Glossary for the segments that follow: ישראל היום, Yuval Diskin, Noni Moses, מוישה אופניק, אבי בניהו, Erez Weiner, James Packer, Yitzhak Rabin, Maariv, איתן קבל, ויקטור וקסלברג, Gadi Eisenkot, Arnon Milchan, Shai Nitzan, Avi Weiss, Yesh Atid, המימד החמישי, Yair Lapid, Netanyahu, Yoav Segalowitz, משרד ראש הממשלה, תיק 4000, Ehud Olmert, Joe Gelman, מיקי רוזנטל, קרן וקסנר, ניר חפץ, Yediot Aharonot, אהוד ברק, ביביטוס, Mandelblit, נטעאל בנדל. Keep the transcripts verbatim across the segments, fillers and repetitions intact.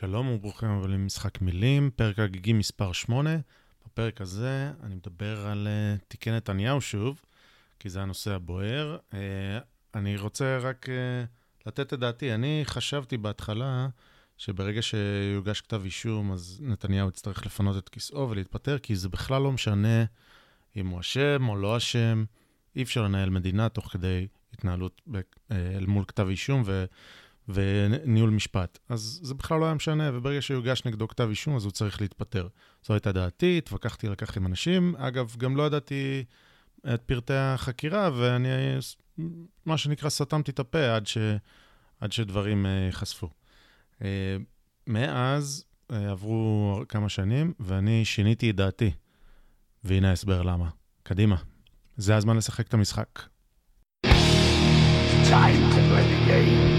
שלום וברוכים הבאים למשחק מילים, פרק הגיגי מספר שמונה. בפרק הזה אני מדבר על uh, תיקי נתניהו שוב, כי זה הנושא הבוער. Uh, אני רוצה רק uh, לתת את דעתי. אני חשבתי בהתחלה שברגע שיוגש כתב אישום, אז נתניהו יצטרך לפנות את כיסאו ולהתפטר, כי זה בכלל לא משנה אם הוא אשם או לא אשם. אי אפשר לנהל מדינה תוך כדי התנהלות ב, uh, אל מול כתב אישום ו... וניהול משפט. אז זה בכלל לא היה משנה, וברגע שיוגש נגדו כתב אישום, אז הוא צריך להתפטר. זו הייתה דעתי, התווכחתי, לקחתי עם אנשים. אגב, גם לא ידעתי את פרטי החקירה, ואני, מה שנקרא, סתמתי את הפה עד ש, עד שדברים חשפו. מאז עברו כמה שנים, ואני שיניתי את דעתי. והנה הסבר למה. קדימה. זה הזמן לשחק את המשחק. It's time to play the game.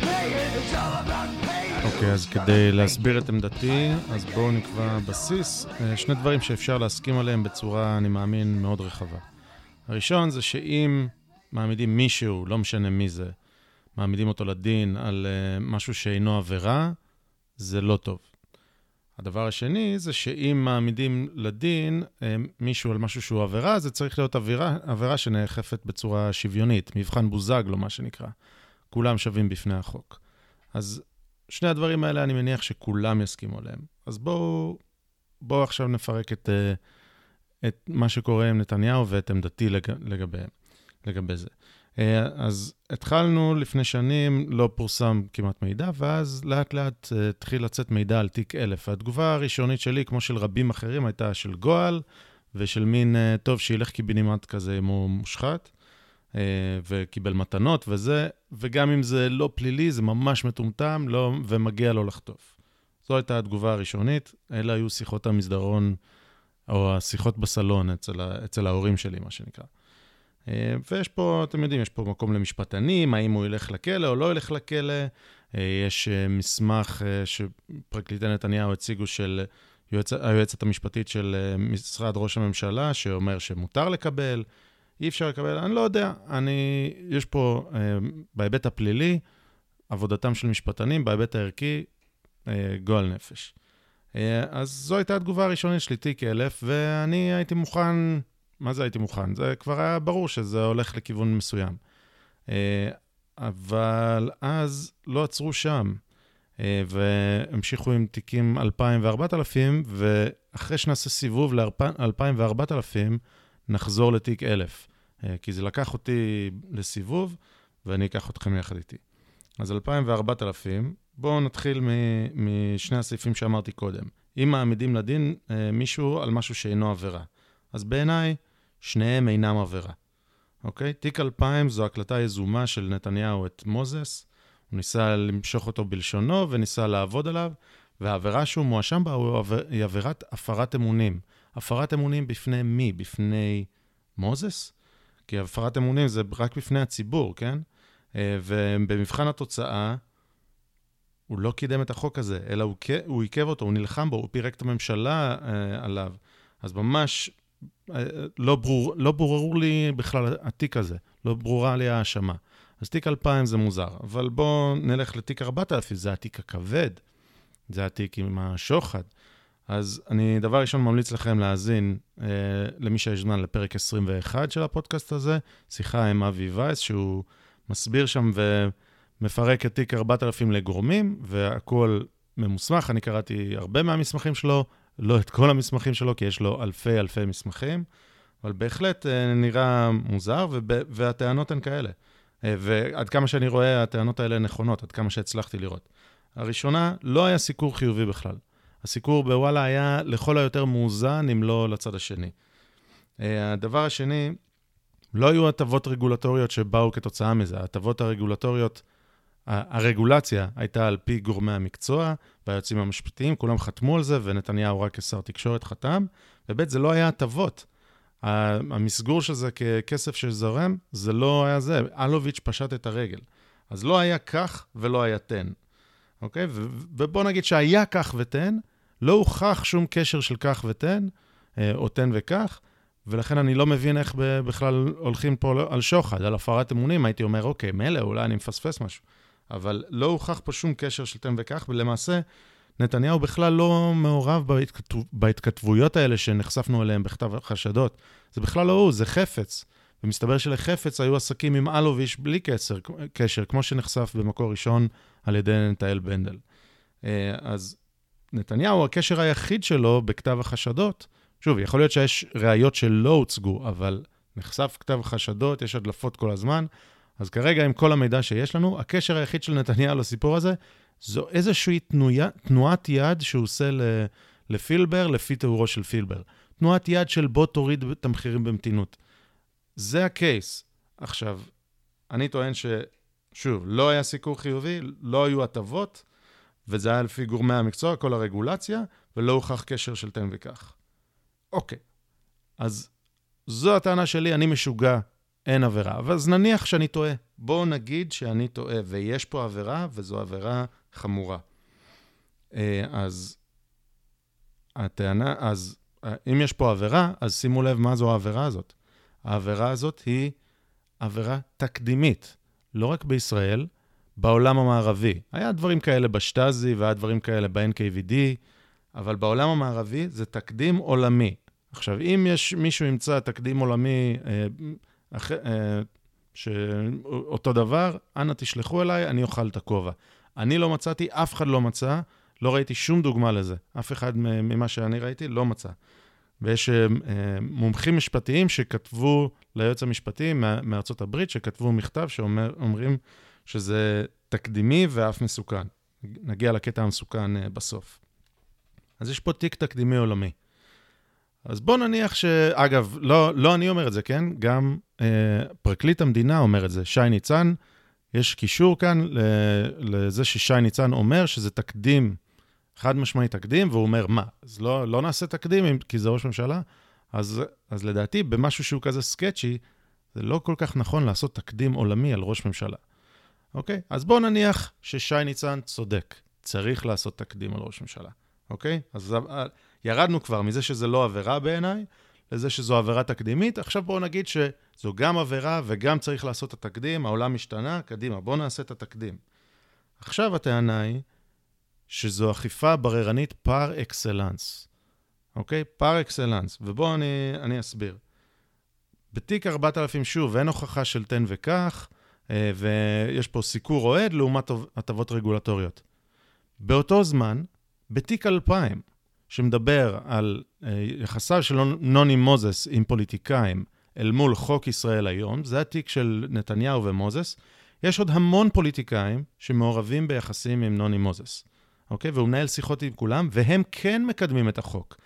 play it, it's all about pain. אוקיי, okay, אז כדי להסביר את עמדתי, אז בואו נקבע בסיס. שני דברים שאפשר להסכים עליהם בצורה, אני מאמין, מאוד רחבה. הראשון זה שאם מעמידים מישהו, לא משנה מי זה, מעמידים אותו לדין על משהו שאינו עבירה, זה לא טוב. הדבר השני זה שאם מעמידים לדין מישהו על משהו שהוא עבירה, זה צריך להיות עבירה, עבירה שנאכפת בצורה שוויונית, מבחן בוזגלו, מה שנקרא. כולם שווים בפני החוק. אז שני הדברים האלה אני מניח שכולם יסכימו עליהם. אז בואו בוא עכשיו נפרק את, את מה שקורה עם נתניהו ואת עמדתי לגבי, לגבי זה. אז התחלנו לפני שנים, לא פורסם כמעט מידע, ואז לאט לאט התחיל לצאת מידע על תיק אלף. התגובה הראשונית שלי, כמו של רבים אחרים, הייתה של גועל ושל מין טוב שילך קיבינימט כזה אם הוא מושחת. וקיבל מתנות וזה, וגם אם זה לא פלילי, זה ממש מטומטם, לא, ומגיע לו לחטוף. זו הייתה התגובה הראשונית, אלה היו שיחות המסדרון, או השיחות בסלון אצל, אצל ההורים שלי, מה שנקרא. ויש פה, אתם יודעים, יש פה מקום למשפטנים, האם הוא ילך לכלא או לא ילך לכלא, יש מסמך שפרקליטי נתניהו הציגו של יועצ, היועצת המשפטית של משרד ראש הממשלה, שאומר שמותר לקבל, אי אפשר לקבל, אני לא יודע, אני, יש פה אה, בהיבט הפלילי, עבודתם של משפטנים, בהיבט הערכי, אה, גועל נפש. אה, אז זו הייתה התגובה הראשונית שלי, תיק אלף, ואני הייתי מוכן, מה זה הייתי מוכן? זה כבר היה ברור שזה הולך לכיוון מסוים. אה, אבל אז לא עצרו שם, אה, והמשיכו עם תיקים אלפיים וארבעת אלפים, ואחרי שנעשה סיבוב לאלפיים וארבעת אלפים, נחזור לתיק אלף. כי זה לקח אותי לסיבוב, ואני אקח אתכם יחד איתי. אז אלפיים וארבעת אלפים, בואו נתחיל משני הסעיפים שאמרתי קודם. אם מעמידים לדין מישהו על משהו שאינו עבירה, אז בעיניי, שניהם אינם עבירה. אוקיי? תיק אלפיים זו הקלטה יזומה של נתניהו את מוזס, הוא ניסה למשוך אותו בלשונו, וניסה לעבוד עליו, והעבירה שהוא מואשם בה היא עבירת הפרת אמונים. הפרת אמונים בפני מי? בפני מוזס? כי הפרת אמונים זה רק בפני הציבור, כן? ובמבחן התוצאה, הוא לא קידם את החוק הזה, אלא הוא, הוא עיכב אותו, הוא נלחם בו, הוא פירק את הממשלה אה, עליו. אז ממש אה, לא, ברור, לא ברור לי בכלל התיק הזה, לא ברורה לי האשמה. אז תיק אלפיים זה מוזר, אבל בואו נלך לתיק ארבעת אלפים, זה התיק הכבד, זה התיק עם השוחד. אז אני דבר ראשון ממליץ לכם להאזין אה, למי שהזמן לפרק עשרים ואחת של הפודקאסט הזה, שיחה עם אבי וייס, שהוא מסביר שם ומפרק את תיק ארבעת אלפים לגורמים, והכל ממוסמך, אני קראתי הרבה מהמסמכים שלו, לא את כל המסמכים שלו, כי יש לו אלפי אלפי מסמכים, אבל בהחלט אה, נראה מוזר, וב, והטענות הן כאלה. אה, ועד כמה שאני רואה, הטענות האלה נכונות, עד כמה שהצלחתי לראות. הראשונה, לא היה סיקור חיובי בכלל. הסיקור בוואלה היה לכל היותר מאוזן, אם לא לצד השני. הדבר השני, לא היו הטבות רגולטוריות שבאו כתוצאה מזה. הטבות הרגולטוריות הרגולציה הייתה על פי גורמי המקצוע והיועצים המשפטיים, כולם חתמו על זה, ונתניהו רק כשר תקשורת חתם, ובית זה לא היה הטבות. המסגור של זה ככסף שזורם, זה לא היה זה. אלוביץ' פשט את הרגל. אז לא היה כך ולא היה תן. אוקיי? ו- ובוא נגיד שהיה כך ותן, לא הוכח שום קשר של כך ותן, או תן וכך, ולכן אני לא מבין איך בכלל הולכים פה על שוחד, על הפרת אמונים. הייתי אומר, אוקיי, מלא, אולי אני מפספס משהו. אבל לא הוכח פה שום קשר של תן וכך, ולמעשה נתניהו בכלל לא מעורב בהתכתב... בהתכתבויות האלה שנחשפנו אליהם בכתב החשדות. זה בכלל לא הוא, זה חפץ. ומסתבר שלחפץ היו עסקים עם אלוביץ' בלי קשר, קשר, כמו שנחשף במקור ראשון על ידי נטעאל בנדל. אז נתניהו, הקשר היחיד שלו בכתב החשדות, שוב, יכול להיות שיש ראיות שלא הוצגו, אבל נחשף כתב חשדות, יש הדלפות כל הזמן, אז כרגע עם כל המידע שיש לנו, הקשר היחיד של נתניהו לסיפור הזה, זו איזושהי תנועה, תנועת יד שהוא עושה לפילבר, לפי תיאורו של פילבר. תנועת יד של בוא תוריד את המחירים במתינות. זה הקייס. עכשיו, אני טוען ששוב, לא היה סיקור חיובי, לא היו הטבות, וזה היה לפי גורמי המקצוע, כל הרגולציה, ולא הוכח קשר של תן וכך. אוקיי, אז זו הטענה שלי, אני משוגע, אין עבירה. אבל אז נניח שאני טועה. בואו נגיד שאני טועה, ויש פה עבירה, וזו עבירה חמורה. אז הטענה, אז אם יש פה עבירה, אז שימו לב מה זו העבירה הזאת. העבירה הזאת היא עבירה תקדימית, לא רק בישראל, בעולם המערבי. היה דברים כאלה בשטאזי, והיה דברים כאלה ב-אן קיי וי די, אבל בעולם המערבי זה תקדים עולמי. עכשיו, אם יש מישהו ימצא תקדים עולמי אה, אח, אה, שאותו דבר, אנא תשלחו אליי, אני אוכל את הכובע. אני לא מצאתי, אף אחד לא מצא, לא ראיתי שום דוגמה לזה. אף אחד ממה שאני ראיתי לא מצא. ויש אה, מומחים משפטיים שכתבו ליועץ המשפטי מה, מארצות הברית, שכתבו מכתב שאומרים שזה תקדימי ואף מסוכן. נגיע לקטע המסוכן אה, בסוף. אז יש פה תיק תקדימי עולמי. אז בוא נניח ש... אגב, לא, לא אני אומר את זה, כן? גם אה, פרקליט המדינה אומר את זה. שי ניצן, יש קישור כאן לזה ששי ניצן אומר שזה תקדים, חד משמעי תקדים, והוא אומר, מה? אז לא, לא נעשה תקדים, כי זה ראש ממשלה. אז, אז לדעתי, במשהו שהוא כזה סקצ'י, זה לא כל כך נכון לעשות תקדים עולמי על ראש ממשלה. אוקיי? אז בוא נניח ששי ניצן צודק. צריך לעשות תקדים על ראש ממשלה. אוקיי? אז ירדנו כבר מזה שזה לא עבירה בעיניי, לזה שזו עבירה תקדימית. עכשיו בואו נגיד שזו גם עבירה וגם צריך לעשות את התקדים, העולם משתנה, קדימה, בואו נעשה את התקדים. עכשיו הטענה היא שזו אכיפה בררנית פאר אקסלנס. אוקיי? פאר אקסלנס. ובואו אני, אני אסביר. בתיק ארבעת אלפים שוב, אין הוכחה של תן וכך, ויש פה סיקור רועד לעומת הטבות רגולטוריות. באותו זמן, בתיק אלפיים, שמדבר על יחסיו של נוני מוזס עם פוליטיקאים אל מול חוק ישראל היום, זה התיק של נתניהו ומוזס, יש עוד המון פוליטיקאים שמעורבים ביחסים עם נוני מוזס. אוקיי? והוא מנהל שיחות עם כולם, והם כן מקדמים את החוק.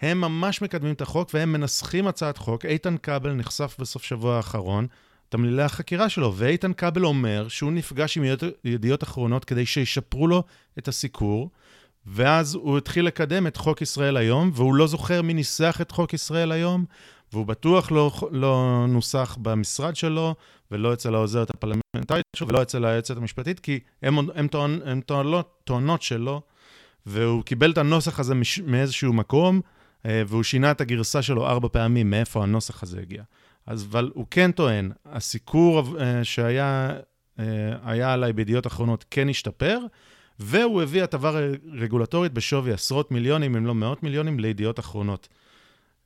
הם ממש מקדמים את החוק, והם מנסחים הצעת חוק. איתן קבל נחשף בסוף שבוע האחרון, תמלילי החקירה שלו, ואיתן קבל אומר שהוא נפגש עם ידיעות אחרונות כדי שישפרו לו את הסיקור, ואז הוא התחיל לקדם את חוק ישראל היום, והוא לא זוכר מי ניסח את חוק ישראל היום, והוא בטוח לא, לא נוסח במשרד שלו, ולא אצל העוזרת הפרלמנטרית שלו, ולא אצל היועצת המשפטית, כי הם, הם, טוענ, הם טוענות, טוענות שלו, והוא קיבל את הנוסח הזה מש, מאיזשהו מקום, והוא שינה את הגרסה שלו ארבע פעמים, מאיפה הנוסח הזה הגיע. אז אבל הוא כן טוען, הסיקור שהיה היה עליי בידיעות אחרונות כן השתפר, והוא הביא הטבה רגולטורית בשווי עשרות מיליונים, אם לא מאות מיליונים, לידיעות אחרונות.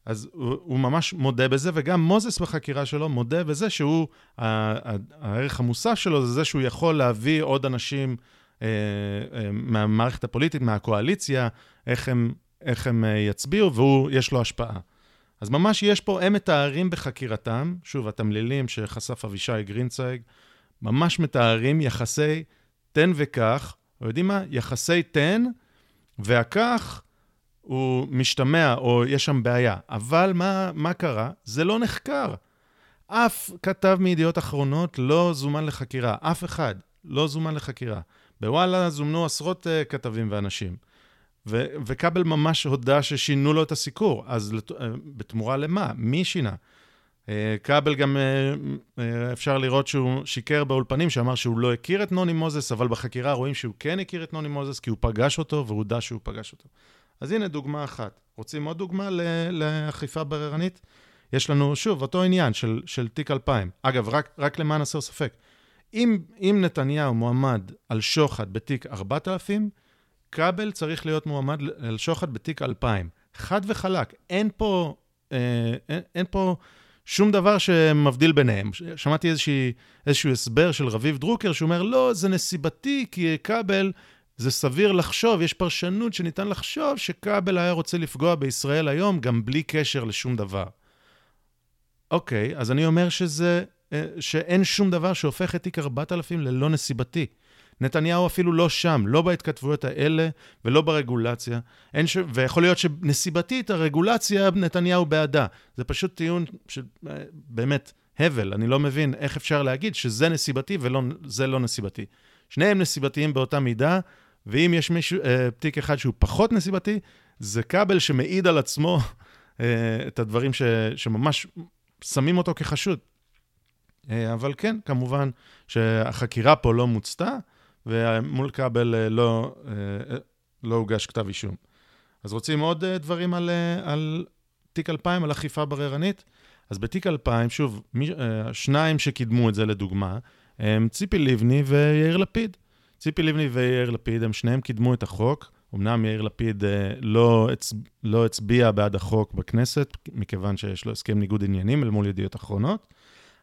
אז הוא, הוא ממש מודה בזה, וגם מוזס בחקירה שלו מודה בזה שהוא, הערך המוסף שלו זה זה שהוא יכול להביא עוד אנשים אה, אה, מהמערכת הפוליטית, מהקואליציה, איך הם, איך הם יצביעו, והוא, יש לו השפעה. אז ממש יש פה, הם מתארים בחקירתם, שוב, התמלילים שחשף אבישי גרינצייג, ממש מתארים יחסי תן וכך, או יודעים מה? יחסי תן, והכך הוא משתמע, או יש שם בעיה. אבל מה, מה קרה? זה לא נחקר. אף כתב מידיעות אחרונות לא זומן לחקירה. אף אחד. לא זומן לחקירה. בוואלה זומנו עשרות uh, כתבים ואנשים. ו- וכבל ממש הודע ששינו לו את הסיקור, אז לת- uh, בתמורה למה? מי שינה? Uh, כבל גם uh, uh, אפשר לראות שהוא שיקר באולפנים, שאמר שהוא לא הכיר את נוני מוזס, אבל בחקירה רואים שהוא כן הכיר את נוני מוזס, כי הוא פגש אותו והוא הודע שהוא פגש אותו. אז הנה דוגמה אחת. רוצים עוד דוגמה ל- לאכיפה בררנית? יש לנו שוב אותו עניין של, של תיק אלפיים. אגב, רק, רק למען הסר ספק. אם, אם נתניהו מועמד על שוחד בתיק ארבעת אלפים, קבל צריך להיות מועמד על שוחד בתיק אלפיים. חד וחלק. אין פה, אה, אין, אין פה שום דבר שמבדיל ביניהם. שמעתי איזושהי, איזשהו הסבר של רביב דרוקר שאומר, לא, זה נסיבתי, כי קבל, זה סביר לחשוב, יש פרשנות שניתן לחשוב שקבל היה רוצה לפגוע בישראל היום, גם בלי קשר לשום דבר. אוקיי, אז אני אומר שזה, שאין שום דבר שהופך את תיק ארבעת אלפים ללא נסיבתי. נתניהו אפילו לא שם, לא בהתכתבויות האלה ולא ברגולציה. אין ש... ויכול להיות שנסיבתית הרגולציה נתניהו בעדה. זה פשוט טיעון שבאמת הבל, אני לא מבין איך אפשר להגיד שזה נסיבתי וזה לא נסיבתי. שניהם נסיבתיים באותה מידה, ואם יש מישהו, תיק אחד שהוא פחות נסיבתי, זה קבל שמעיד על עצמו את הדברים ש... שממש... שמים אותו כחשוד. אבל כן, כמובן שהחקירה פה לא מוצתה, ומול קבל לא, לא הוגש כתב אישום. אז רוצים עוד דברים על, על תיק אלפיים, על אכיפה בררנית? אז בתיק אלפיים, שוב, שניים שקידמו את זה לדוגמה, הם ציפי לבני ויאיר לפיד. ציפי לבני ויאיר לפיד, הם שניהם קידמו את החוק, אמנם יאיר לפיד לא, הצ... לא הצביע בעד החוק בכנסת, מכיוון שיש לו הסכם ניגוד עניינים אל מול ידיעות אחרונות,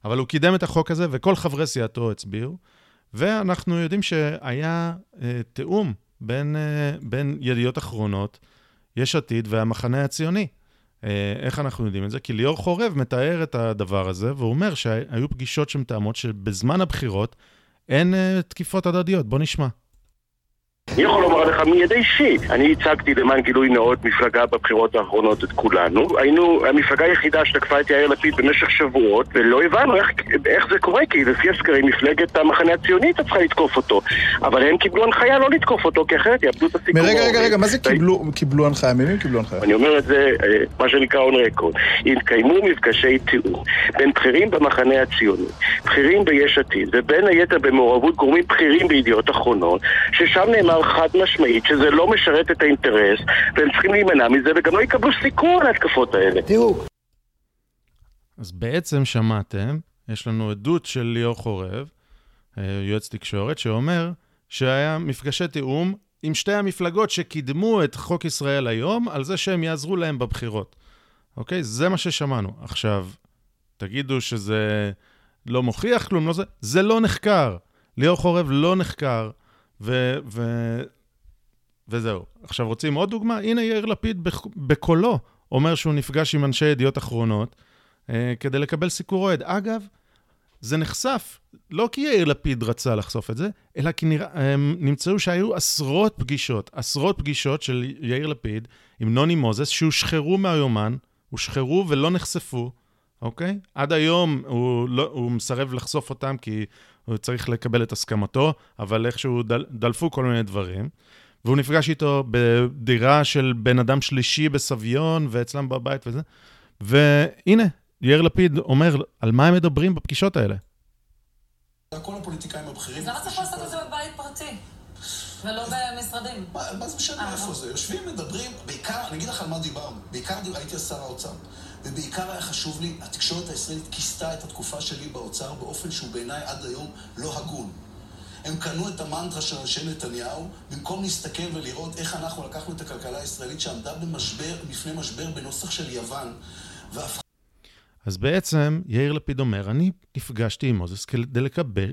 אבל הוא קידם את החוק הזה, וכל חברי סיעתו הצביעו, ואנחנו יודעים שהיה אה, תאום בין, אה, בין ידיעות אחרונות, יש עתיד והמחנה הציוני. אה, איך אנחנו יודעים את זה? כי ליאור חורב מתאר את הדבר הזה, והוא אומר שהיו פגישות שמתאמות שבזמן הבחירות אין אה, תקיפות הדדיות. בוא נשמע. אני יכול לומר לך מידי אישי, אני הצגתי למען גילוי נאות מפלגה בבחירות האחרונות את כולנו. היינו המפלגה היחידה שתקפה את יאיר לפיד במשך שבועות, ולא הבנו איך, איך זה קורה, כי לפי הסקרים מפלגת המחנה הציונית צריכה לתקוף אותו, אבל הם קיבלו הנחיה לא לתקוף אותו, כי אחרת יאבדו את הסיכום. רגע, רגע, רגע, מה זה קיבלו, קיבלו הנחיה? מימים קיבלו הנחיה? אני אומר את זה, מה שנקרא און רקורד. התקיימו מפגשי תיאום בין בכירים במחנה הציוני, בכירים ביש עתיד, ובין היתר במעורבות גורמים בכירים בידיעות אחרונות, ששם נאמר חד משמעית שזה לא משרת את האינטרס, והם צריכים להימנע מזה, וגם לא יקבלו סיכון להתקפות האלה. תראו. אז בעצם שמעתם, יש לנו עדות של ליאור חורב, יועץ תקשורת, שאומר שהיה מפגשי תיאום עם שתי המפלגות שקידמו את חוק ישראל היום, על זה שהם יעזרו להם בבחירות. אוקיי? זה מה ששמענו. עכשיו, תגידו שזה לא מוכיח כלום, לא זה, זה לא נחקר. ליאור חורב לא נחקר. ו- ו- וזהו. עכשיו רוצים עוד דוגמה? הנה יאיר לפיד בקולו אומר שהוא נפגש עם אנשי ידיעות אחרונות, אה, כדי לקבל סיקור אוהד. אגב, זה נחשף, לא כי יאיר לפיד רצה לחשוף את זה, אלא כי נרא... הם נמצאו שהיו עשרות פגישות, עשרות פגישות של יאיר לפיד עם נוני מוזס, שהושחרו מהיומן, הושחרו ולא נחשפו, אוקיי? עד היום הוא, לא, הוא מסרב לחשוף אותם כי... הוא צריך לקבל את הסכמתו, אבל איכשהו דל, דלפו כל מיני דברים, והוא נפגש איתו בדירה של בן אדם שלישי בסביון, ואצלם בבית וזה, והנה, יאיר לפיד אומר, על מה הם מדברים בפגישות האלה? כל הפוליטיקאים הבכירים... אז למה צריך לעשות את זה בבית פרטי? ולא במשרדים? מה זה משנה איפה זה? יושבים, מדברים, בעיקר, אני אגיד לך על מה דיברנו, בעיקר הייתי שר האוצר, ובעיקר היה חשוב לי, התקשורת הישראלית כיסתה את התקופה שלי באוצר באופן שהוא בעיניי עד היום לא הגון. הם קנו את המנטרה של אנשי נתניהו, במקום להסתכל ולראות איך אנחנו לקחנו את הכלכלה הישראלית שעמדה במשבר, לפני משבר בנוסח של יוון. והפ... אז בעצם יאיר לפיד אומר, אני נפגשתי עם מוזס כדי לקבל,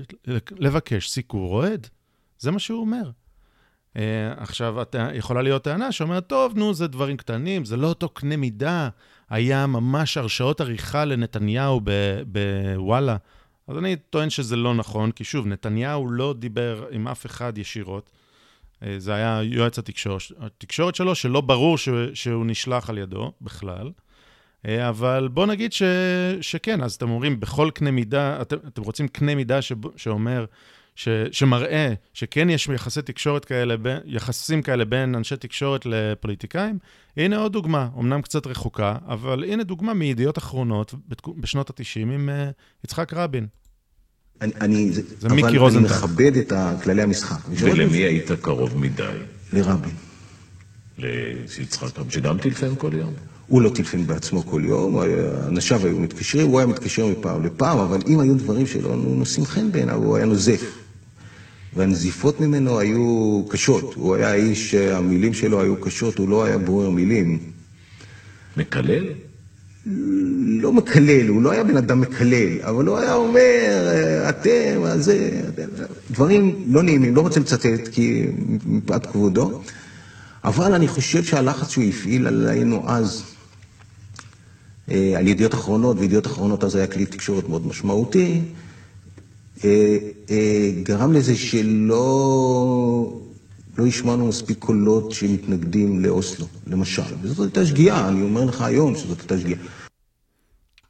לבקש סיקור אוהד. זה מה שהוא אומר. Uh, עכשיו, את, יכולה להיות טענה שאומרת, טוב, נו, זה דברים קטנים, זה לא אותו קנה מידה, היה ממש הרשאות עריכה לנתניהו בוואלה. אז אני טוען שזה לא נכון, כי שוב, נתניהו לא דיבר עם אף אחד ישירות. זה היה יועץ התקשורת, התקשורת שלו, שלא ברור ש, שהוא נשלח על ידו בכלל. אבל בוא נגיד ש, שכן, אז אתם אומרים, בכל קנה מידה, אתם, אתם רוצים קנה מידה ש, שאומר ש, שמראה שכן יש יחסי תקשורת כאלה, יחסים כאלה בין אנשי תקשורת לפוליטיקאים. הנה עוד דוגמה, אמנם קצת רחוקה, אבל הנה דוגמה מידיעות אחרונות בשנות ה-תשעים עם יצחק רבין. אני, אני, אבל אני מכבד את כללי המשחק. ולמי היית קרוב מדי? לרבין. ליצחק רבין, שגם טלפן כל יום? הוא לא טלפן בעצמו כל יום, אנשיו היו מתקשרים, הוא היה מתקשר מפעם לפעם, אבל אם היו דברים שלא נושאים חן בעיניו, הוא היה נוזף. והנזיפות ממנו היו קשות, הוא היה איש, המילים שלו היו קשות, הוא לא היה בורר מילים. מקלל? לא מקלל, הוא לא היה בן אדם מקלל, אבל הוא היה אומר, אתם, זה, דברים לא נעימים, לא רוצה לצטט כי מפאת כבודו, אבל אני חושב שהלחץ שהוא הפעיל עלינו אז, על ידיעות אחרונות, וידיעות אחרונות אז היה כלי תקשורת מאוד משמעותי, גרם לזה שלא לא ישמענו מספיק קולות שמתנגדים לאוסלו, למשל. וזאת הייתה שגיאה, אני אומר לך היום שזאת הייתה שגיאה.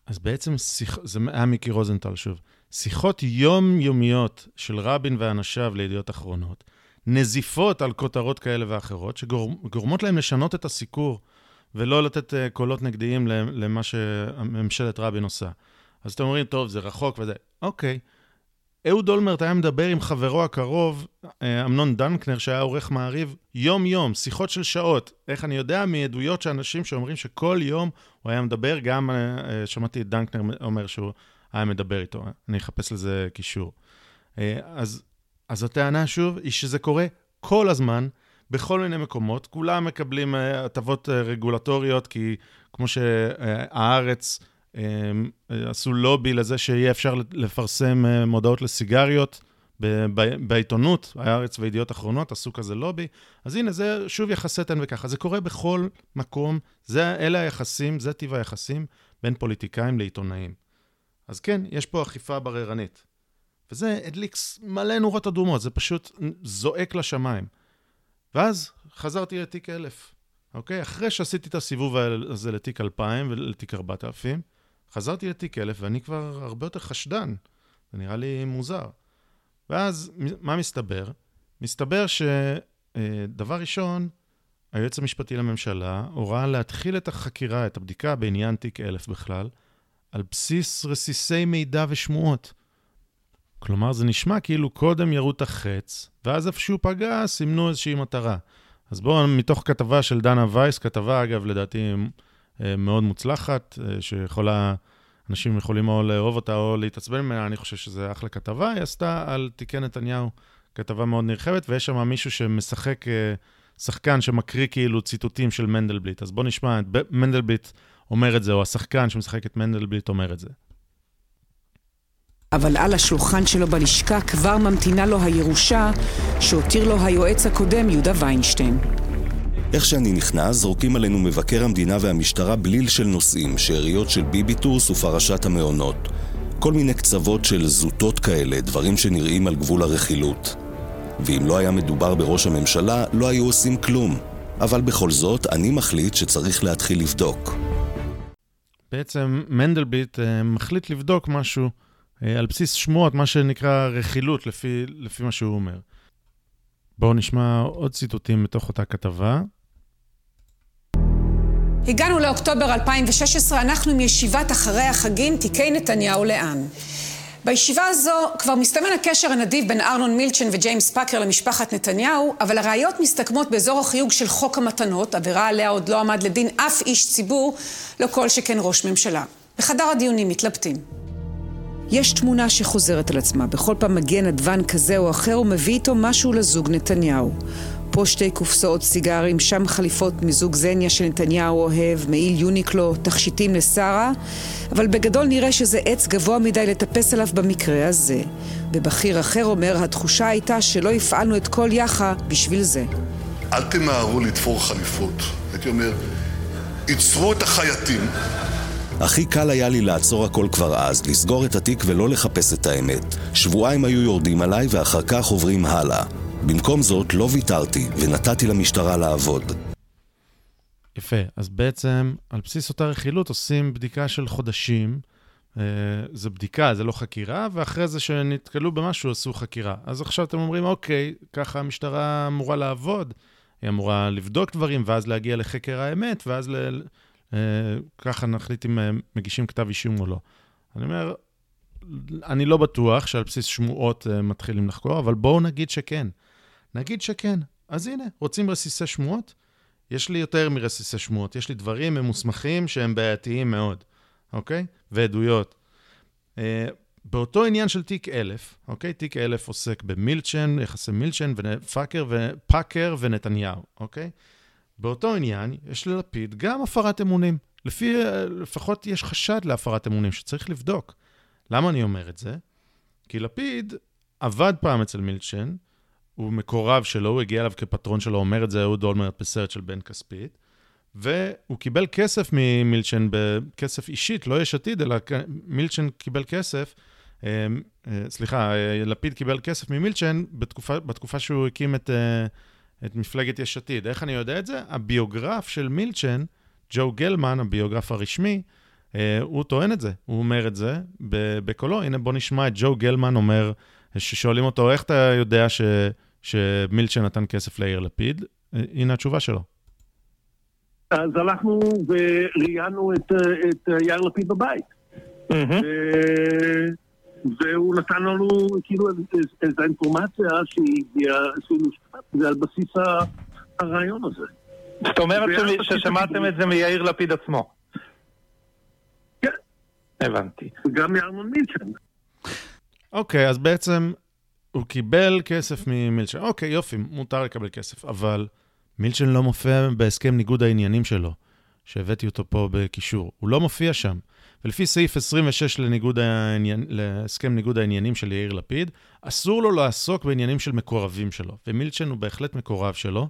אז בעצם, שיח... זה מיקי רוזנטל שוב, שיחות יומיומיות של רבין ואנשיו לידיעות אחרונות, נזיפות על כותרות כאלה ואחרות, שגורמות להם לשנות את הסיקור, ולא לתת קולות נגדיים למה שממשלת רבין עושה. אז אתם אומרים, טוב, זה רחוק וזה, אוקיי. אהוד אולמרט היה מדבר עם חברו הקרוב, אמנון דנקנר, שהיה עורך מעריב, יום-יום, שיחות של שעות. איך אני יודע? מעדויות שאנשים שאומרים שכל יום הוא היה מדבר, גם שמעתי את דנקנר אומר שהוא היה מדבר איתו. אני אחפש לזה קישור. אז... אז הטענה שוב היא שזה קורה כל הזמן, בכל מיני מקומות, כולם מקבלים הטבות רגולטוריות, כי כמו שהארץ עשו לובי לזה שיהיה אפשר לפרסם מודעות לסיגריות בעיתונות, הארץ וידיעות אחרונות עשו כזה לובי, אז הנה זה שוב יחסתן וככה, זה קורה בכל מקום, זה, אלה היחסים, זה טבע היחסים בין פוליטיקאים לעיתונאים. אז כן, יש פה אכיפה בררנית. וזה הדליק מלא נורות אדומות, זה פשוט זועק לשמיים. ואז חזרתי לתיק אלף, אוקיי? אחרי שעשיתי את הסיבוב הזה לתיק אלפיים ולתיק ארבעת אלפים, חזרתי לתיק אלף ואני כבר הרבה יותר חשדן, זה נראה לי מוזר. ואז מה מסתבר? מסתבר שדבר ראשון, היועץ המשפטי לממשלה הורה להתחיל את החקירה, את הבדיקה בעניין תיק אלף בכלל, על בסיס רסיסי מידע ושמועות. כלומר, זה נשמע כאילו קודם ירו את החץ, ואז אפשר פגע, סימנו איזושהי מטרה. אז בואו, מתוך כתבה של דנה וייס, כתבה, אגב, לדעתי מאוד מוצלחת, שיכולה, אנשים יכולים או לאהוב אותה או להתעצבן ממנה, אני חושב שזה אחלה כתבה, היא עשתה על תיקי נתניהו, כתבה מאוד נרחבת, ויש שם מישהו שמשחק, שחקן שמקריא כאילו ציטוטים של מנדלבליט. אז בואו נשמע, מנדלבליט אומר את זה, או השחקן שמשחק את מנדלבליט אומר את זה. אבל על השולחן שלו בלשכה כבר ממתינה לו הירושה שהותיר לו היועץ הקודם יהודה ויינשטיין. איך שאני נכנס, זורקים עלינו מבקר המדינה והמשטרה בליל של נושאים, שאריות של ביביטוס ופרשת המעונות. כל מיני קצוות של זוטות כאלה, דברים שנראים על גבול הרכילות. ואם לא היה מדובר בראש הממשלה, לא היו עושים כלום. אבל בכל זאת, אני מחליט שצריך להתחיל לבדוק. בעצם מנדלבליט מחליט לבדוק משהו, על בסיס שמועות, מה שנקרא רכילות, לפי, לפי מה שהוא אומר. בואו נשמע עוד ציטוטים מתוך אותה כתבה. הגענו לאוקטובר אלפיים ושש עשרה, אנחנו מישיבת אחרי החגים, תיקי נתניהו לאן. בישיבה הזו כבר מסתמן הקשר הנדיב בין ארנון מילצ'ן וג'יימס פאקר למשפחת נתניהו, אבל הראיות מסתכמות באזור החיוג של חוק המתנות, עבירה עליה עוד לא עמד לדין אף איש ציבור, לא כל שכן ראש ממשלה. בחדר הדיונים מתלבטים. יש תמונה שחוזרת על עצמה, בכל פעם מגיע נדבן כזה או אחר ומביא איתו משהו לזוג נתניהו. פה שתי קופסאות סיגרים, שם חליפות מזוג זניה שנתניהו אוהב, מעיל יוניקלו, תכשיטים לשרה, אבל בגדול נראה שזה עץ גבוה מדי לטפס עליו במקרה הזה. ובכיר אחר אומר, התחושה הייתה שלא הפעלנו את כל יחה בשביל זה. אל תמהרו לתפור חליפות, הייתי אומר, יצרו את החייטים. הכי קל היה לי לעצור הכל כבר אז, לסגור את התיק ולא לחפש את האמת. שבועיים היו יורדים עליי ואחר כך עוברים הלאה. במקום זאת לא ויתרתי ונתתי למשטרה לעבוד. יפה, אז בעצם על בסיס אותה רכילות עושים בדיקה של חודשים, זה בדיקה, זה לא חקירה, ואחרי זה שנתקלו במשהו, עשו חקירה. אז עכשיו אתם אומרים, אוקיי, ככה המשטרה אמורה לעבוד, היא אמורה לבדוק דברים, ואז להגיע לחקר האמת, ואז ל... ככה נחליט אם מגישים כתב אישום או לא. אני אומר, אני לא בטוח שעל בסיס שמועות מתחילים לחקור, אבל בואו נגיד שכן. נגיד שכן. אז הנה, רוצים רסיסי שמועות? יש לי יותר מרסיסי שמועות. יש לי דברים ממוסמכים שהם בעייתיים מאוד. אוקיי? ועדויות. באותו עניין של תיק אלף, אוקיי? תיק אלף עוסק במילצ'ן, יחסי מילצ'ן, ופאקר, ופאקר ונתניהו, אוקיי? באותו עניין, יש ללפיד גם הפרת אמונים. לפי, לפחות יש חשד להפרת אמונים שצריך לבדוק. למה אני אומר את זה? כי לפיד עבד פעם אצל מילצ'ן, הוא מקורב שלו, הוא הגיע אליו כפטרון שלו, אומר את זה אהוד אולמרט בסרט של בן כספית, והוא קיבל כסף ממילצ'ן, בכסף אישית, לא יש עתיד, אלא מילצ'ן קיבל כסף, סליחה, לפיד קיבל כסף ממילצ'ן בתקופה, בתקופה שהוא הקים את, את מפלגת יש עתיד. איך אני יודע את זה? הביוגרף של מילצ'ן, ג'ו גלמן, הביוגרף הרשמי, הוא טוען את זה, הוא אומר את זה בקולו. הנה בוא נשמע את ג'ו גלמן אומר, ששואלים אותו, איך אתה יודע שמילצ'ן נתן כסף ליאיר לפיד? הנה התשובה שלו. אז הלכנו וראיינו את, את יאיר לפיד בבית. Mm-hmm. ו... והוא נתן לנו כאילו איזו אינפורמציה שהגיעה, זה על בסיס הרעיון הזה. זאת אומרת ששמעתם את זה מיאיר לפיד עצמו. כן. הבנתי. וגם מארנון מילצ'ן. אוקיי, okay, אז בעצם הוא קיבל כסף ממילצ'ן. אוקיי, okay, יופי, מותר לקבל כסף, אבל... מילצ'ן לא מופיע בהסכם ניגוד העניינים שלו, שהבאתי אותו פה בקישור. הוא לא מופיע שם. ולפי סעיף עשרים ושש לניגוד העניין, להסכם ניגוד העניינים של יאיר לפיד, אסור לו לעסוק בעניינים של מקורבים שלו. ומילצ'ן הוא בהחלט מקורב שלו,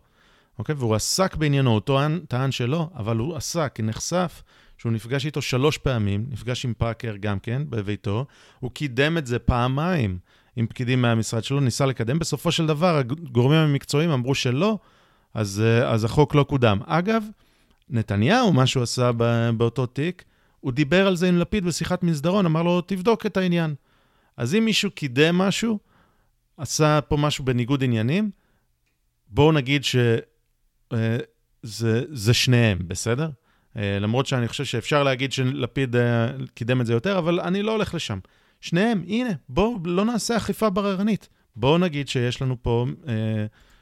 אוקיי? והוא עסק בעניינו, הוא טוען, טען שלו, אבל הוא עסק, כי נחשף שהוא נפגש איתו שלוש פעמים, נפגש עם פאקר גם כן בביתו, הוא קידם את זה פעמיים עם פקידים מהמשרד שלו, ניסה לקדם. בסופו של דבר, הגורמים המקצועיים אמרו שלא, אז, אז החוק לא קודם. אגב, נתניהו, מה שהוא עשה באותו תיק, הוא דיבר על זה עם לפיד בשיחת מסדרון, אמר לו, תבדוק את העניין. אז אם מישהו קידם משהו, עשה פה משהו בניגוד עניינים, בואו נגיד שזה שניהם, בסדר? למרות שאני חושב שאפשר להגיד שלפיד קידם את זה יותר, אבל אני לא הולך לשם. שניהם, הנה, בואו לא נעשה אכיפה בררנית. בואו נגיד שיש לנו פה...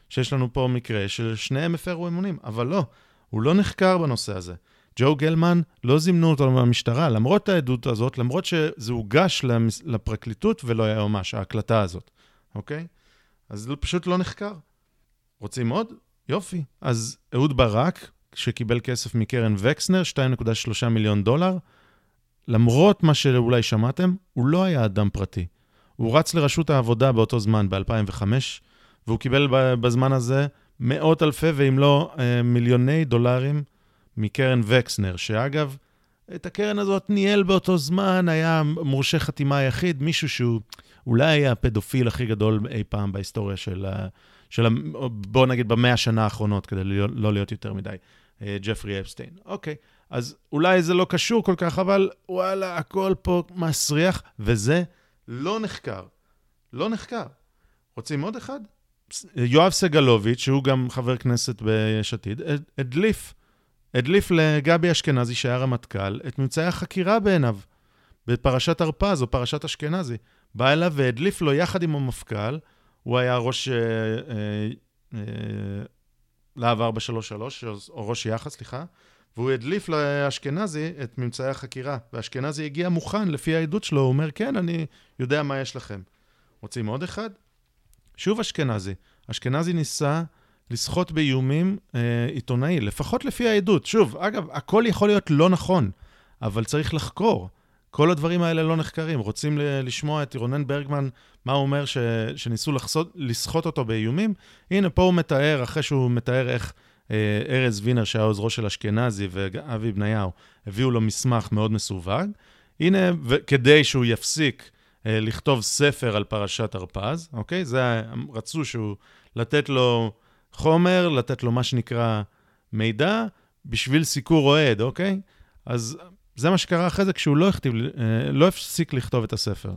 שיש לנו פה מקרה של שניהם הפרו אמונים, אבל לא, הוא לא נחקר בנושא הזה. ג'ו גלמן לא זימנו אותו מהמשטרה, למרות העדות הזאת, למרות שזה הוגש לפרקליטות ולא היה ממש, ההקלטה הזאת, אוקיי? אז פשוט לא נחקר. רוצים עוד? יופי. אז אהוד ברק, שקיבל כסף מקרן וקסנר, שתיים נקודה שלושה מיליון דולר, למרות מה שאולי שמעתם, הוא לא היה אדם פרטי. הוא רץ לרשות העבודה באותו זמן, ב-אלפיים וחמש, והוא קיבל בזמן הזה מאות אלפי, ואם לא מיליוני דולרים, מקרן וקסנר, שאגב, את הקרן הזאת ניהל באותו זמן, היה מורשה חתימה היחיד, מישהו שהוא אולי היה הפדופיל הכי גדול אי פעם בהיסטוריה של, של בוא נגיד במאה השנה האחרונות, כדי לא להיות יותר מדי, ג'פרי אפסטיין. אוקיי, אז אולי זה לא קשור כל כך, אבל וואלה, הכל פה מסריח, וזה לא נחקר. לא נחקר. רוצים עוד אחד? יואב סגלוביץ', שהוא גם חבר כנסת ביש עתיד, הדליף, הדליף לגבי אשכנזי שהיה רמטכ"ל, את ממצאי החקירה בעיניו, בפרשת הרפז או פרשת אשכנזי, בא אליו והדליף לו יחד עם המפכ"ל, הוא היה ראש אה, אה, אה, להב ארבע שלוש שלוש, או ראש יחס, סליחה, והוא הדליף לאשכנזי את ממצאי החקירה, והאשכנזי הגיע מוכן, לפי העדות שלו, הוא אומר, כן, אני יודע מה יש לכם. רוצים עוד אחד? שוב אשכנזי. אשכנזי ניסה לשחות באיומים אה, עיתונאי, לפחות לפי העדות. שוב, אגב, הכל יכול להיות לא נכון, אבל צריך לחקור. כל הדברים האלה לא נחקרים. רוצים ל- לשמוע את רונן ברגמן, מה הוא אומר ש- שניסו לחסות, לשחות אותו באיומים? הנה, פה הוא מתאר, אחרי שהוא מתאר איך אה, ארז וינר, שהיה עוזרו של אשכנזי, ואבי בניהו, הביאו לו מסמך מאוד מסווג. הנה, ו- כדי שהוא יפסיק... לכתוב ספר על פרשת הרפז, אוקיי? זה רצו שהוא לתת לו חומר, לתת לו מה שנקרא מידע, בשביל סיקור אוהד, אוקיי? אז זה מה שקרה אחרי זה כשהוא לא, הכתיב, לא הפסיק לכתוב את הספר.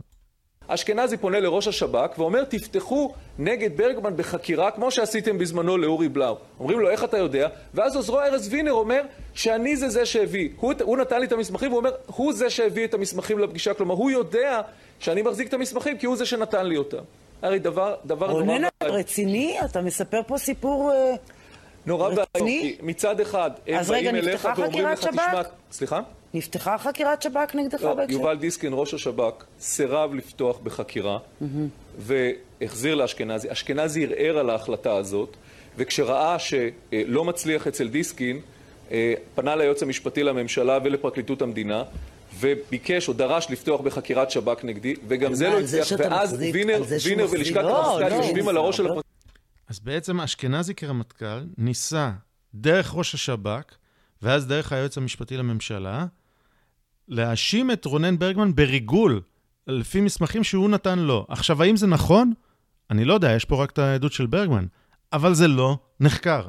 אשכנזי פונה לראש השב"כ ואומר, תפתחו נגד ברגמן בחקירה כמו שעשיתם בזמנו לאורי בלאו. אומרים לו, איך אתה יודע? ואז עוזרו ארז וינר אומר שאני זה זה שהביא. הוא, הוא נתן לי את המסמכים והוא אומר, הוא זה שהביא את המסמכים לפגישה. כלומר, הוא יודע שאני מחזיק את המסמכים כי הוא זה שנתן לי אותם. הרי דבר... דבר רונן, רציני? אתה מספר פה סיפור... נורא בעיון, מצד אחד, הם באים אליך ואומרים לך תשמע... סליחה? נפתחה חקירת שב"כ נגדך בהקשר? יובל דיסקין, ראש השב"כ, סירב לפתוח בחקירה, והחזיר לאשכנזי. אשכנזי ערער על ההחלטה הזאת, וכשראה שלא מצליח אצל דיסקין, פנה ליועץ המשפטי לממשלה ולפרקליטות המדינה, וביקש או דרש לפתוח בחקירת שב"כ נגדי, וגם זה לא הצליח, ואז וינר ולשכת המפכ"ל יושבים על הראש של הפרקליטות. אז בעצם אשכנזי כרמטכ"ל ניסה דרך ראש השב"כ, ואז דרך היועץ המשפטי לממשלה, להאשים את רונן ברגמן בריגול, לפי מסמכים שהוא נתן לו. עכשיו, האם זה נכון? אני לא יודע, יש פה רק את העדות של ברגמן, אבל זה לא נחקר.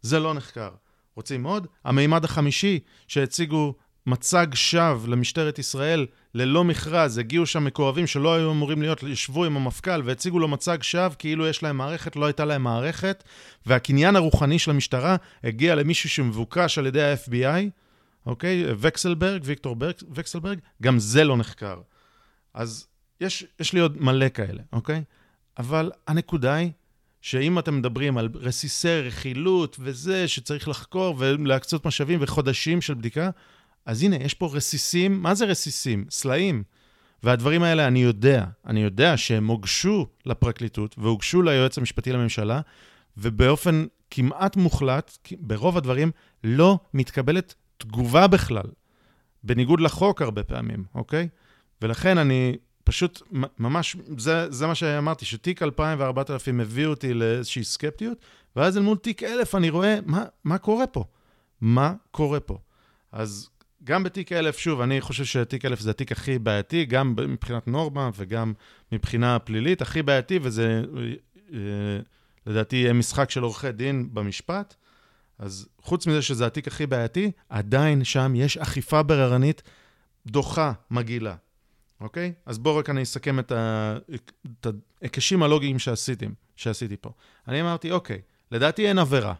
זה לא נחקר. רוצים עוד? המימד החמישי שהציגו מצג שווא למשטרת ישראל ללא מכרז, הגיעו שם מקורבים שלא היו אמורים להיות, ישבו עם המפכ"ל והציגו לו מצג שווא כאילו יש להם מערכת, לא הייתה להם מערכת, והקניין הרוחני של המשטרה הגיע למישהו שמבוקש על ידי ה-אף בי איי, אוקיי? וקסלברג, ויקטור וקסלברג, גם זה לא נחקר. אז יש, יש לי עוד מלא כאלה, אוקיי? אבל הנקודה היא, שאם אתם מדברים על רסיסי רכילות וזה שצריך לחקור ולהקצות משאבים וחודשים של בדיקה, אז הנה, יש פה רסיסים, מה זה רסיסים? סלעים. והדברים האלה, אני יודע, אני יודע שהם הוגשו לפרקליטות, והוגשו ליועץ המשפטי לממשלה, ובאופן כמעט מוחלט, ברוב הדברים, לא מתקבלת תגובה בכלל, בניגוד לחוק הרבה פעמים, אוקיי? ולכן אני פשוט, ממש, זה, זה מה שאמרתי, שתיק אלפיים וארבעת אלפים הביא אותי לאיזושהי סקפטיות, ואז אל מול תיק אלף אני רואה, מה, מה קורה פה? מה קורה פה? אז... גם בתיק אלף, שוב, אני חושב שתיק אלף זה התיק הכי בעייתי, גם מבחינת נורמה וגם מבחינה פלילית, הכי בעייתי, וזה לדעתי משחק של עורכי דין במשפט, אז חוץ מזה שזה התיק הכי בעייתי, עדיין שם יש אכיפה בררנית דוחה, מגילה, אוקיי? אז בואו רק אני אסכם את ההיקשים הלוגיים שעשיתם, שעשיתי פה. אני אמרתי, אוקיי, לדעתי אין עבירה.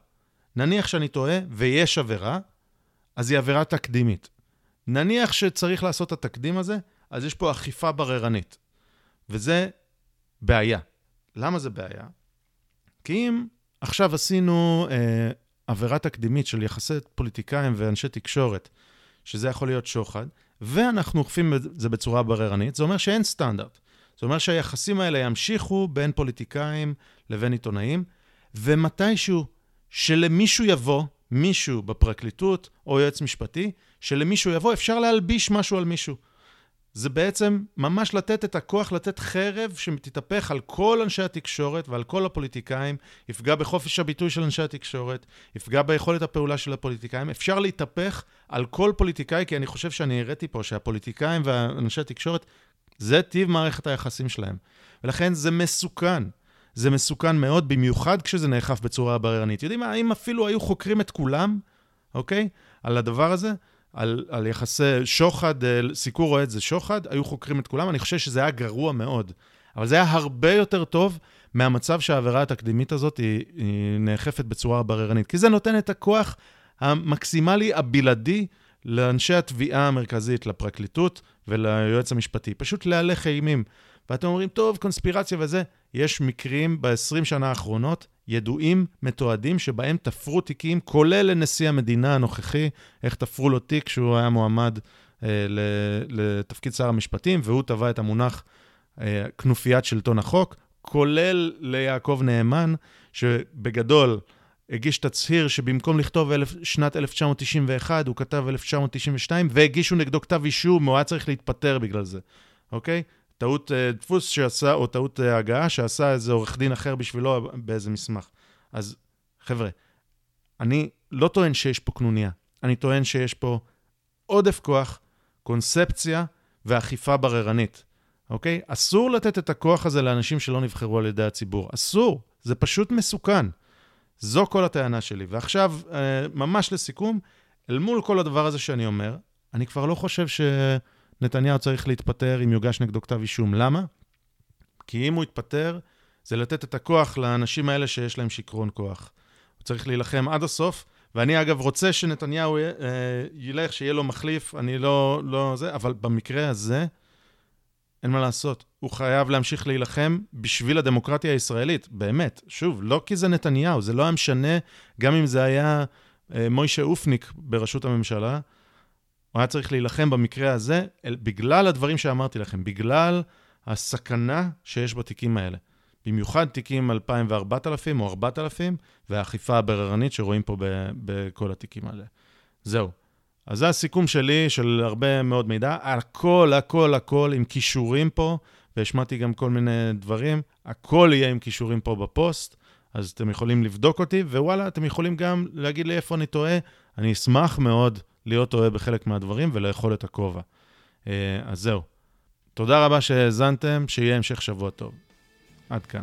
נניח שאני טועה ויש עבירה, אז היא עבירה תקדימית. נניח שצריך לעשות את התקדים הזה, אז יש פה אכיפה בררנית. וזה בעיה. למה זה בעיה? כי אם עכשיו עשינו אה, עבירה תקדימית של יחסי פוליטיקאים ואנשי תקשורת, שזה יכול להיות שוחד, ואנחנו אוכפים את זה בצורה בררנית, זה אומר שאין סטנדרט. זה אומר שהיחסים האלה ימשיכו בין פוליטיקאים לבין עיתונאים, ומתישהו שלמישהו יבוא, מישהו בפרקליטות או יועץ משפטי, שלמישהו יבוא, אפשר להלביש משהו על מישהו. זה בעצם ממש לתת את הכוח, לתת חרב שתתהפך על כל אנשי התקשורת ועל כל הפוליטיקאים, יפגע בחופש הביטוי של אנשי התקשורת, יפגע ביכולת הפעולה של הפוליטיקאים, אפשר להתהפך על כל פוליטיקאי, כי אני חושב שאני הראיתי פה שהפוליטיקאים ואנשי התקשורת, זה טיב מערכת היחסים שלהם. ולכן זה מסוכן. זה מסוכן מאוד, במיוחד כשזה נאכף בצורה בררנית. יודעים מה, אם אפילו היו חוקרים את כולם, אוקיי, על הדבר הזה, על, על יחסי שוחד, סיקור רועד זה שוחד, היו חוקרים את כולם, אני חושב שזה היה גרוע מאוד. אבל זה היה הרבה יותר טוב מהמצב שהעבירה התקדימית הזאת היא, היא נאכפת בצורה בררנית. כי זה נותן את הכוח המקסימלי, הבלעדי, לאנשי התביעה המרכזית, לפרקליטות וליועץ המשפטי. פשוט להלך אימים. ואתם אומרים, טוב, קונספירציה וזה, יש מקרים ב-עשרים שנה האחרונות, ידועים, מתועדים, שבהם תפרו תיקים, כולל לנשיא המדינה הנוכחי, איך תפרו לו תיק שהוא היה מועמד אה, לתפקיד שר המשפטים, והוא טבע את המונח אה, כנופיית שלטון החוק, כולל ליעקב נאמן, שבגדול הגיש תצהיר שבמקום לכתוב אלף, שנת אלף תשע מאות תשעים ואחת, הוא כתב אלף תשע מאות תשעים ושתיים, והגישו נגדו כתב אישום, הוא היה צריך להתפטר בגלל זה, אוקיי? טעות דפוס שעשה, או טעות הגעה שעשה איזה עורך דין אחר בשבילו באיזה מסמך. אז חבר'ה, אני לא טוען שיש פה קנוניה. אני טוען שיש פה עודף כוח, קונספציה ואכיפה בררנית. אוקיי? אסור לתת את הכוח הזה לאנשים שלא נבחרו על ידי הציבור. אסור. זה פשוט מסוכן. זו כל הטענה שלי. ועכשיו, ממש לסיכום, אל מול כל הדבר הזה שאני אומר, אני כבר לא חושב שנתניהו צריך להתפטר אם יוגש נגדו כתב אישום. למה? כי אם הוא יתפטר, זה לתת את הכוח לאנשים האלה שיש להם שיקרון כוח. הוא צריך להילחם עד הסוף, ואני אגב רוצה שנתניהו אה, ילך, שיהיה לו מחליף, אני לא, לא זה, אבל במקרה הזה, אין מה לעשות. הוא חייב להמשיך להילחם בשביל הדמוקרטיה הישראלית, באמת. שוב, לא כי זה נתניהו, זה לא המשנה, גם אם זה היה אה, מוישה אופניק בראשות הממשלה, הוא היה צריך להילחם במקרה הזה, אל, בגלל הדברים שאמרתי לכם, בגלל הסכנה שיש בתיקים האלה. במיוחד תיקים אלפיים וארבעת אלפים או ארבעת אלפים, והאכיפה הבררנית שרואים פה בכל התיקים האלה. זהו. אז זה הסיכום שלי של הרבה מאוד מידע, הכל, הכל, הכל עם קישורים פה, והשמעתי גם כל מיני דברים, הכל יהיה עם קישורים פה בפוסט, אז אתם יכולים לבדוק אותי, ווואלה, אתם יכולים גם להגיד לי איפה אני טועה, אני אשמח מאוד להיות טועה בחלק מהדברים ולאכול את הכובע. אז זהו. תודה רבה שהאזנתם, שיהיה המשך שבוע טוב. עד כאן.